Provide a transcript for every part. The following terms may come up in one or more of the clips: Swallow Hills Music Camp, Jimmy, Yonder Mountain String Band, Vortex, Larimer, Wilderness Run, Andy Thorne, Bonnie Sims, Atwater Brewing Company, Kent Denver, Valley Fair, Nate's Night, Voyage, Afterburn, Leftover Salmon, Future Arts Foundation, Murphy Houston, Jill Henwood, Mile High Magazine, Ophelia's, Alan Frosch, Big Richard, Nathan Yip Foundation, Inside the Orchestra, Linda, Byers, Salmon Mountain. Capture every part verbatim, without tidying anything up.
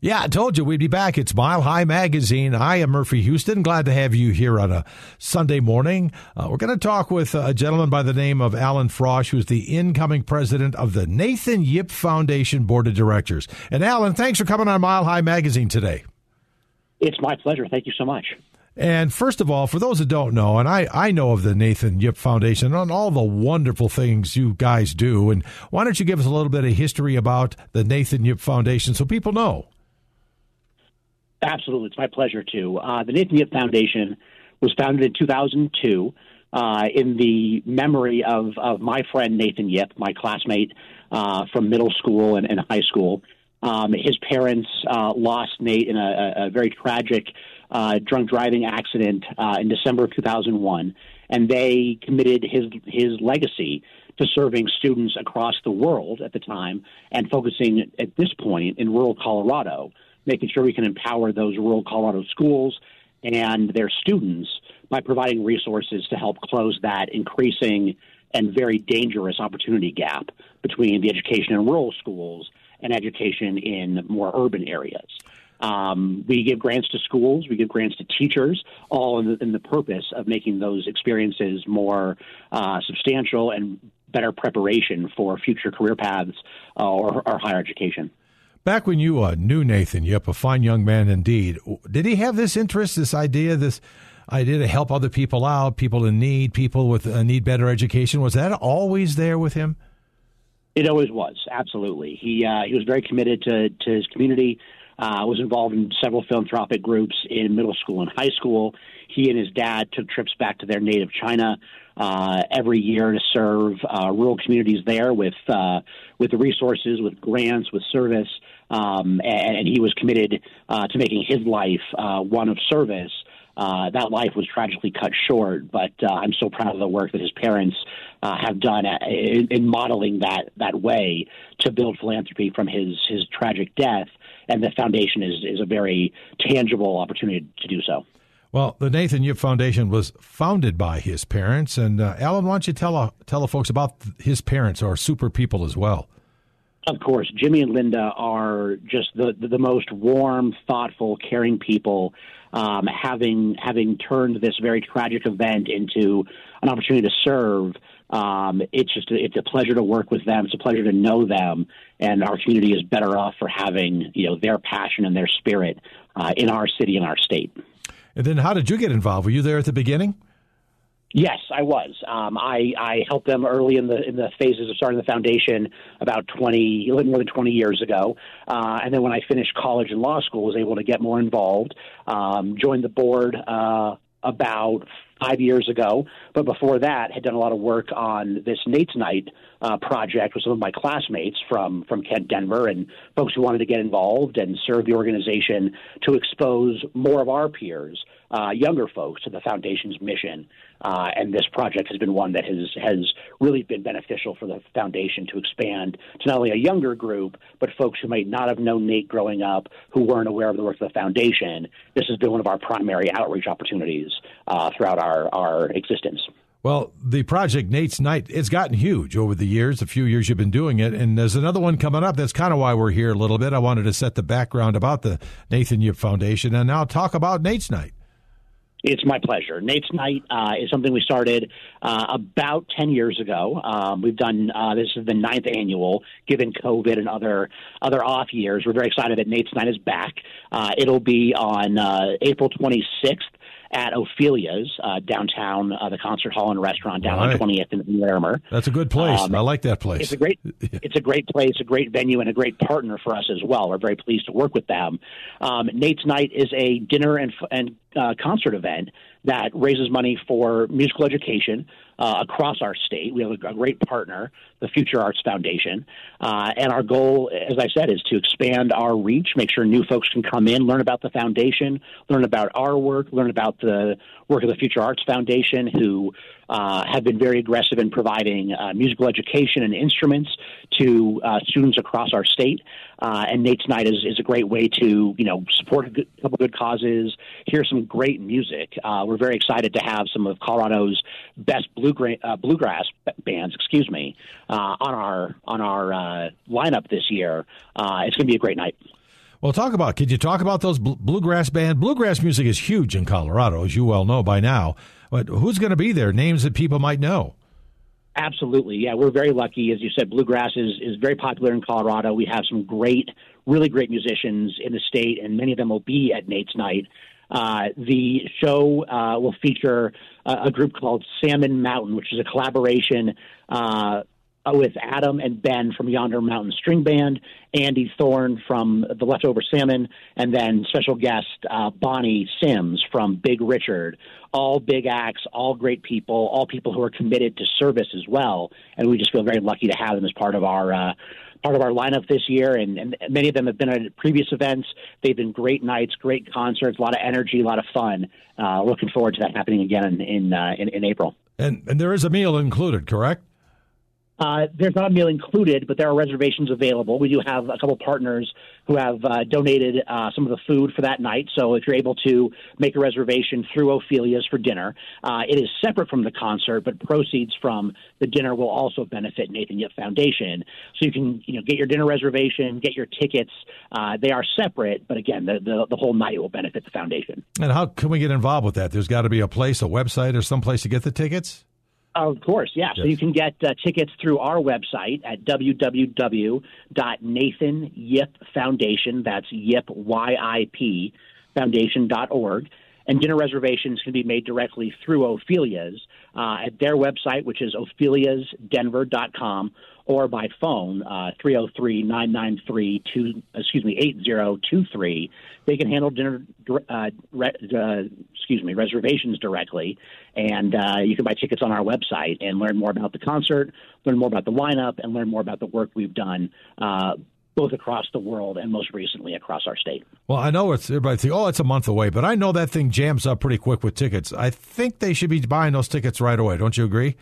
Yeah, I told you we'd be back. It's Mile High Magazine. I am Murphy Houston. Glad to have you here on a Sunday morning. Uh, we're going to talk with a gentleman by the name of Alan Frosch, who's the incoming president of the Nathan Yip Foundation Board of Directors. And, Alan, thanks for coming on Mile High Magazine today. It's my pleasure. Thank you so much. And first of all, for those that don't know, and I, I know of the Nathan Yip Foundation and all the wonderful things you guys do, and why don't you give us a little bit of history about the Nathan Yip Foundation so people know? Absolutely. It's my pleasure to. Uh, the Nathan Yip Foundation was founded in two thousand two uh, in the memory of, of my friend Nathan Yip, my classmate uh, from middle school and, and high school. Um, his parents uh, lost Nate in a, a very tragic uh, drunk driving accident uh, in December of two thousand one, and they committed his his legacy to serving students across the world at the time and focusing at this point in rural Colorado, making sure we can empower those rural Colorado schools and their students by providing resources to help close that increasing and very dangerous opportunity gap between the education in rural schools and education in more urban areas. Um, we give grants to schools, we give grants to teachers, all in the, in the purpose of making those experiences more uh, substantial and better preparation for future career paths uh, or, or higher education. Back when you uh, knew Nathan Yip, a fine young man indeed, did he have this interest, this idea, this idea to help other people out, people in need, people with uh, need better education? Was that always there with him? It always was, absolutely. He uh, he was very committed to, to his community, uh, was involved in several philanthropic groups in middle school and high school. He and his dad took trips back to their native China uh, every year to serve uh, rural communities there with uh, with the resources, with grants, with service. Um, and, and he was committed uh, to making his life uh, one of service. Uh, that life was tragically cut short, but uh, I'm so proud of the work that his parents uh, have done in, in modeling that that way to build philanthropy from his, his tragic death. And the foundation is, is a very tangible opportunity to do so. Well, the Nathan Yip Foundation was founded by his parents. And, uh, Alan, why don't you tell, uh, tell the folks about his parents, who are super people as well? Of course. Jimmy and Linda are just the, the, the most warm, thoughtful, caring people, um, having having turned this very tragic event into an opportunity to serve. Um, it's just a, it's a pleasure to work with them. It's a pleasure to know them. And our community is better off for having, you know, their passion and their spirit uh, in our city and our state. And then how did you get involved? Were you there at the beginning? Yes, I was. Um, I, I helped them early in the in the phases of starting the foundation about twenty, a little more than twenty years ago. Uh, and then when I finished college and law school, was able to get more involved. Um, joined the board uh, about five years ago, but before that, had done a lot of work on this Nate's Night uh, project with some of my classmates from from Kent Denver and folks who wanted to get involved and serve the organization to expose more of our peers. Uh, younger folks to the foundation's mission, uh, and this project has been one that has has really been beneficial for the foundation to expand to not only a younger group, but folks who might not have known Nate growing up, who weren't aware of the work of the foundation. This has been one of our primary outreach opportunities uh, throughout our, our existence. Well, the project, Nate's Night, it's gotten huge over the years, the few years you've been doing it, and there's another one coming up. That's kind of why we're here a little bit. I wanted to set the background about the Nathan Yip Foundation, and now talk about Nate's Night. It's my pleasure. Nate's Night uh, is something we started uh, about ten years ago. Um, we've done uh, this is the ninth annual, given COVID and other other off years. We're very excited that Nate's Night is back. Uh, it'll be on uh, April twenty-sixth at Ophelia's uh, downtown, uh, the concert hall and restaurant down right. on twentieth and Larimer. That's a good place. Um, I like that place. It's a great, it's a great place, a great venue, and a great partner for us as well. We're very pleased to work with them. Um, Nate's Night is a dinner and and uh, concert event that raises money for musical education uh, across our state. We have a great partner, the Future Arts Foundation, uh, and our goal, as I said, is to expand our reach, make sure new folks can come in, learn about the foundation, learn about our work, learn about the work of the Future Arts Foundation, who uh, have been very aggressive in providing uh, musical education and instruments to uh, students across our state. Uh, and Nate's Night is, is a great way to, you know, support a good, couple good causes, hear some great music. Uh, we're very excited to have some of Colorado's best bluegra- uh, bluegrass bands, excuse me, uh, on our on our uh, lineup this year. Uh, it's going to be a great night. Well, talk about, could you talk about those bl- bluegrass band? Bluegrass music is huge in Colorado, as you well know by now. But who's going to be there? Names that people might know. Absolutely. Yeah, we're very lucky. As you said, bluegrass is, is very popular in Colorado. We have some great, really great musicians in the state, and many of them will be at Nate's Night. Uh, the show uh, will feature a, a group called Salmon Mountain, which is a collaboration uh, with Adam and Ben from Yonder Mountain String Band, Andy Thorne from the Leftover Salmon, and then special guest uh, Bonnie Sims from Big Richard. All big acts, all great people, all people who are committed to service as well, and we just feel very lucky to have them as part of our uh, part of our lineup this year. And, and many of them have been at previous events. They've been great nights, great concerts, a lot of energy, a lot of fun. Uh, looking forward to that happening again in in, uh, in, in April. And, and there is a meal included, correct? Uh, there's not a meal included, but there are reservations available. We do have a couple partners who have uh, donated uh, some of the food for that night. So if you're able to make a reservation through Ophelia's for dinner, uh, it is separate from the concert, but proceeds from the dinner will also benefit Nathan Yip Foundation. So you can, you know, get your dinner reservation, get your tickets. Uh, they are separate, but again, the, the, the whole night will benefit the foundation. And how can we get involved with that? There's got to be a place, a website, or someplace to get the tickets? Of course, yeah. Yes. So you can get uh, tickets through our website at w w w dot nathan yip foundation, that's Yip, Y I P, foundation dot org. And dinner reservations can be made directly through Ophelia's uh, at their website, which is ophelias denver dot com, or by phone, uh, three oh three, nine nine three, two, excuse me, eight oh two three. They can handle dinner, uh, re, uh, excuse me, reservations directly, and uh, you can buy tickets on our website and learn more about the concert, learn more about the lineup, and learn more about the work we've done, uh, both across the world and most recently across our state. Well, I know it's everybody thinks, oh, it's a month away, but I know that thing jams up pretty quick with tickets. I think they should be buying those tickets right away. Don't you agree?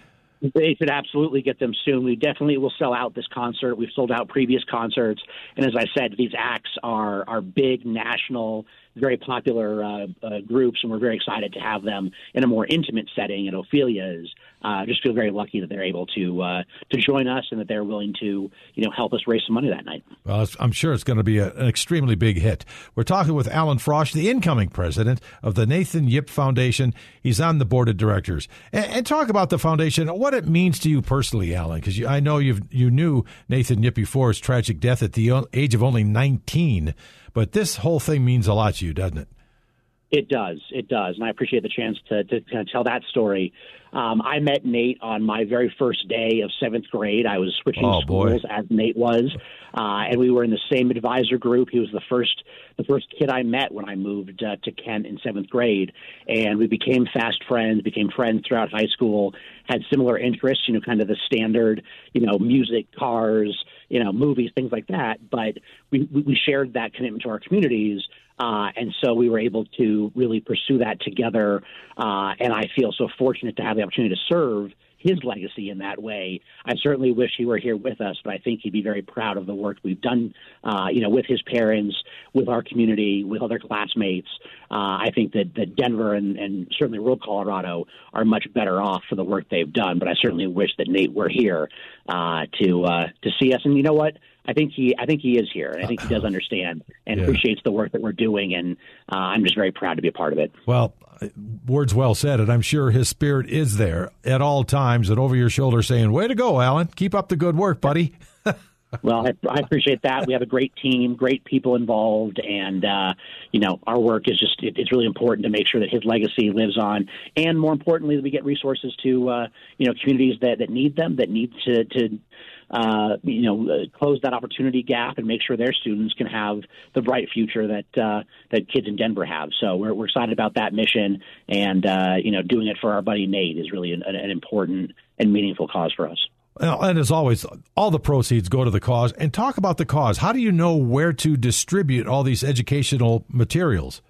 They should absolutely get them soon. We definitely will sell out this concert. We've sold out previous concerts. And as I said, these acts are, are big, national, very popular uh, uh, groups, and we're very excited to have them in a more intimate setting at Ophelia's. Uh, just feel very lucky that they're able to uh, to join us and that they're willing to, you know, help us raise some money that night. Well, I'm sure it's going to be a, an extremely big hit. We're talking with Alan Frosch, the incoming president of the Nathan Yip Foundation. He's on the board of directors. And, and talk about the foundation, what it means to you personally, Alan, because I know you've you knew Nathan Yip before his tragic death at the age of only nineteen. But this whole thing means a lot to you, doesn't it? It does. It does. And I appreciate the chance to, to kind of tell that story. Um, I met Nate on my very first day of seventh grade. I was switching oh, schools boy. as Nate was. Uh, and we were in the same advisor group. He was the first the first kid I met when I moved uh, to Kent in seventh grade. And we became fast friends, became friends throughout high school, had similar interests, you know, kind of the standard, you know, music, cars, you know, movies, things like that. But we, we shared that commitment to our communities. Uh, and so we were able to really pursue that together. Uh, and I feel so fortunate to have the opportunity to serve his legacy in that way. I certainly wish he were here with us, but I think he'd be very proud of the work we've done, uh, you know, with his parents, with our community, with other classmates. Uh, I think that, that Denver and, and certainly rural Colorado are much better off for the work they've done, but I certainly wish that Nate were here uh, to uh, to see us. And you know what? I think he, I think he is here, and I think he does understand and yeah. appreciates the work that we're doing, and uh, I'm just very proud to be a part of it. Well, words well said, and I'm sure his spirit is there at all times and over your shoulder saying, way to go, Alan. Keep up the good work, buddy. Well, I, I appreciate that. We have a great team, great people involved, and, uh, you know, our work is just it, it's really important to make sure that his legacy lives on, and more importantly, that we get resources to, uh, you know, communities that, that need them, that need to, to Uh, you know, uh, close that opportunity gap and make sure their students can have the bright future that uh, that kids in Denver have. So we're, we're excited about that mission, and uh, you know, doing it for our buddy Nate is really an, an important and meaningful cause for us. Well, and as always, all the proceeds go to the cause. And talk about the cause. How do you know where to distribute all these educational materials?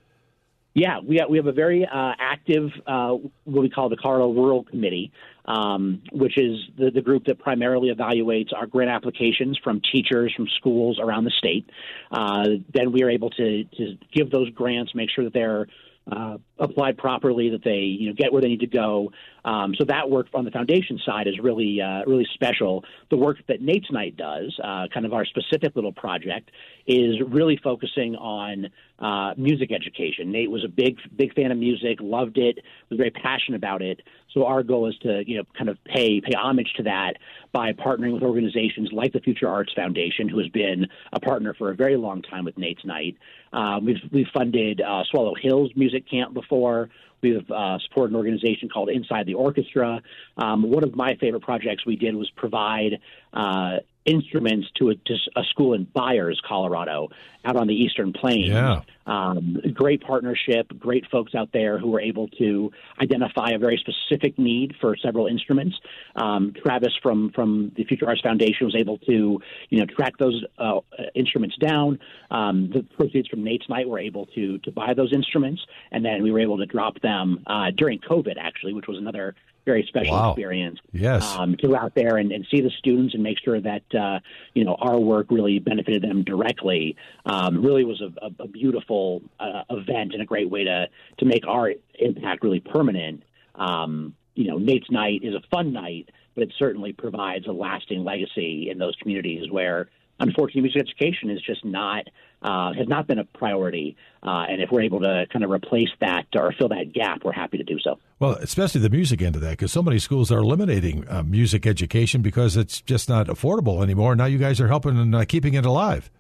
Yeah, we have, we have a very uh, active uh, what we call the Colorado Rural Committee, um, which is the, the group that primarily evaluates our grant applications from teachers, from schools around the state. Uh, then we are able to, to give those grants, make sure that they're uh, apply properly, that they, you know, get where they need to go. Um, so that work on the foundation side is really, uh, really special. The work that Nate's Night does, uh, kind of our specific little project, is really focusing on uh, music education. Nate was a big, big fan of music, loved it, was very passionate about it. So our goal is to, you know, kind of pay pay homage to that by partnering with organizations like the Future Arts Foundation, who has been a partner for a very long time with Nate's Night. Uh, we've we've funded uh, Swallow Hills Music Camp before. We've uh, supported an organization called Inside the Orchestra. Um, one of my favorite projects we did was provide uh, instruments to a, to a school in Byers, Colorado, out on the Eastern Plains. Yeah. Um, great partnership, great folks out there who were able to identify a very specific need for several instruments. Um, Travis from, from the Future Arts Foundation was able to, you know, track those uh, instruments down. Um, the proceeds from Nate's Night were able to to buy those instruments, and then we were able to drop them uh, during COVID, actually, which was another very special wow. experience. Yes. Um, to go out there and, and see the students and make sure that, uh, you know, our work really benefited them directly. Um, really was a, a, a beautiful uh, event and a great way to, to make our impact really permanent. Um, you know, Nate's Night is a fun night, but it certainly provides a lasting legacy in those communities where, unfortunately, music education is just not uh, has not been a priority, uh, and if we're able to kind of replace that or fill that gap, we're happy to do so. Well, especially the music end of that, because so many schools are eliminating uh, music education because it's just not affordable anymore. Now you guys are helping and uh, keeping it alive.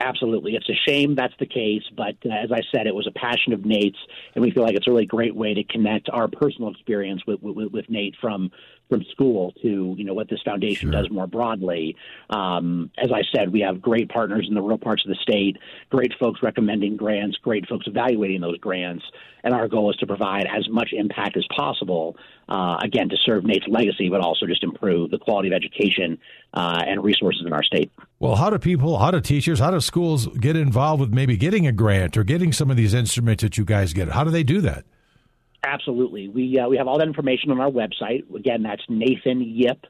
Absolutely. It's a shame that's the case, but uh, as I said, it was a passion of Nate's, and we feel like it's a really great way to connect our personal experience with, with, with Nate from from school to, you know, what this foundation sure. does more broadly. Um, as I said, we have great partners in the rural parts of the state, great folks recommending grants, great folks evaluating those grants, and our goal is to provide as much impact as possible, uh, again, to serve Nate's legacy, but also just improve the quality of education uh, and resources in our state. Well, how do people, how do teachers, how do schools get involved with maybe getting a grant or getting some of these instruments that you guys get? How do they do that? Absolutely. We uh, we have all that information on our website. Again, that's Nathan Yip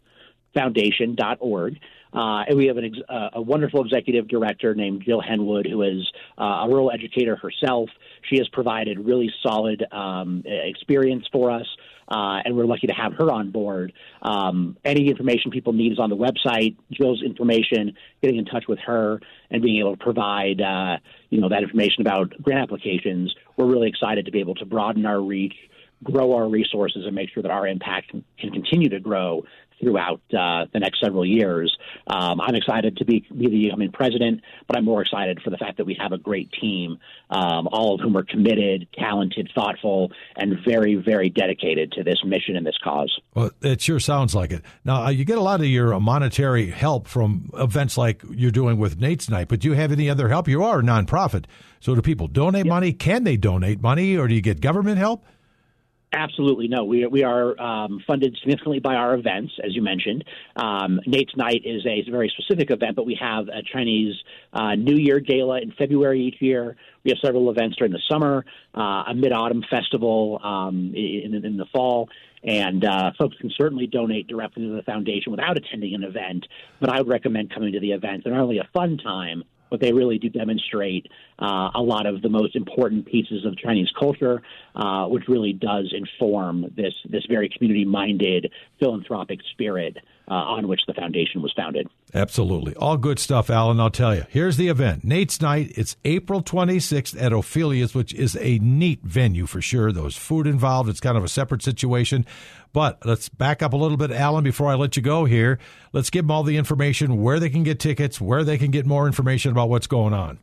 Foundation dot org. Uh, and we have an ex- uh, a wonderful executive director named Jill Henwood, who is uh, a rural educator herself. She has provided really solid um, experience for us, uh, and we're lucky to have her on board. Um, any information people need is on the website. Jill's information, getting in touch with her, and being able to provide uh, you know, that information about grant applications. We're really excited to be able to broaden our reach, grow our resources, and make sure that our impact can continue to grow throughout uh, the next several years. Um, I'm excited to be, be the I mean, president, but I'm more excited for the fact that we have a great team, um, all of whom are committed, talented, thoughtful, and very, very dedicated to this mission and this cause. Well, it sure sounds like it. Now, you get a lot of your monetary help from events like you're doing with Nate's Night, but do you have any other help? You are a nonprofit. So do people donate yep. money? Can they donate money, or do you get government help? Absolutely. No, we, we are um, funded significantly by our events, as you mentioned. Um, Nate's Night is a very specific event, but we have a Chinese uh, New Year gala in February each year. We have several events during the summer, uh, a mid-autumn festival um, in, in the fall. And uh, folks can certainly donate directly to the foundation without attending an event. But I would recommend coming to the event. They're not only a fun time, but they really do demonstrate uh, a lot of the most important pieces of Chinese culture, uh, which really does inform this this very community-minded philanthropic spirit uh, on which the foundation was founded. Absolutely. All good stuff, Alan, I'll tell you. Here's the event. Nate's Night. It's April twenty-sixth at Ophelia's, which is a neat venue for sure. There's food involved. It's kind of a separate situation. But let's back up a little bit, Alan, before I let you go here. Let's give them all the information, where they can get tickets, where they can get more information about what's going on.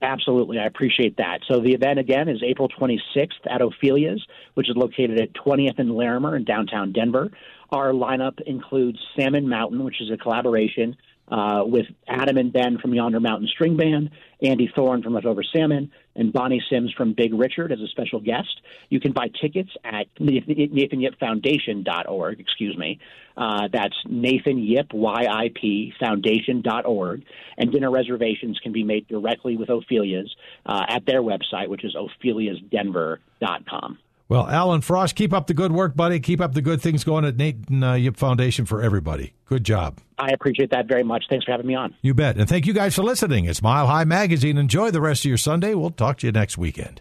Absolutely. I appreciate that. So the event, again, is April twenty-sixth at Ophelia's, which is located at twentieth and Larimer in downtown Denver. Our lineup includes Salmon Mountain, which is a collaboration uh, with Adam and Ben from Yonder Mountain String Band, Andy Thorne from Leftover Salmon, and Bonnie Sims from Big Richard as a special guest. You can buy tickets at Nathan Yip Foundation dot org, excuse me. Uh, that's Nathan Yip, Y I P, Foundation dot org. And dinner reservations can be made directly with Ophelia's uh, at their website, which is Ophelia's Denver dot com. Well, Alan Frosch, keep up the good work, buddy. Keep up the good things going at Nathan uh, Yip Foundation for everybody. Good job. I appreciate that very much. Thanks for having me on. You bet. And thank you guys for listening. It's Mile High Magazine. Enjoy the rest of your Sunday. We'll talk to you next weekend.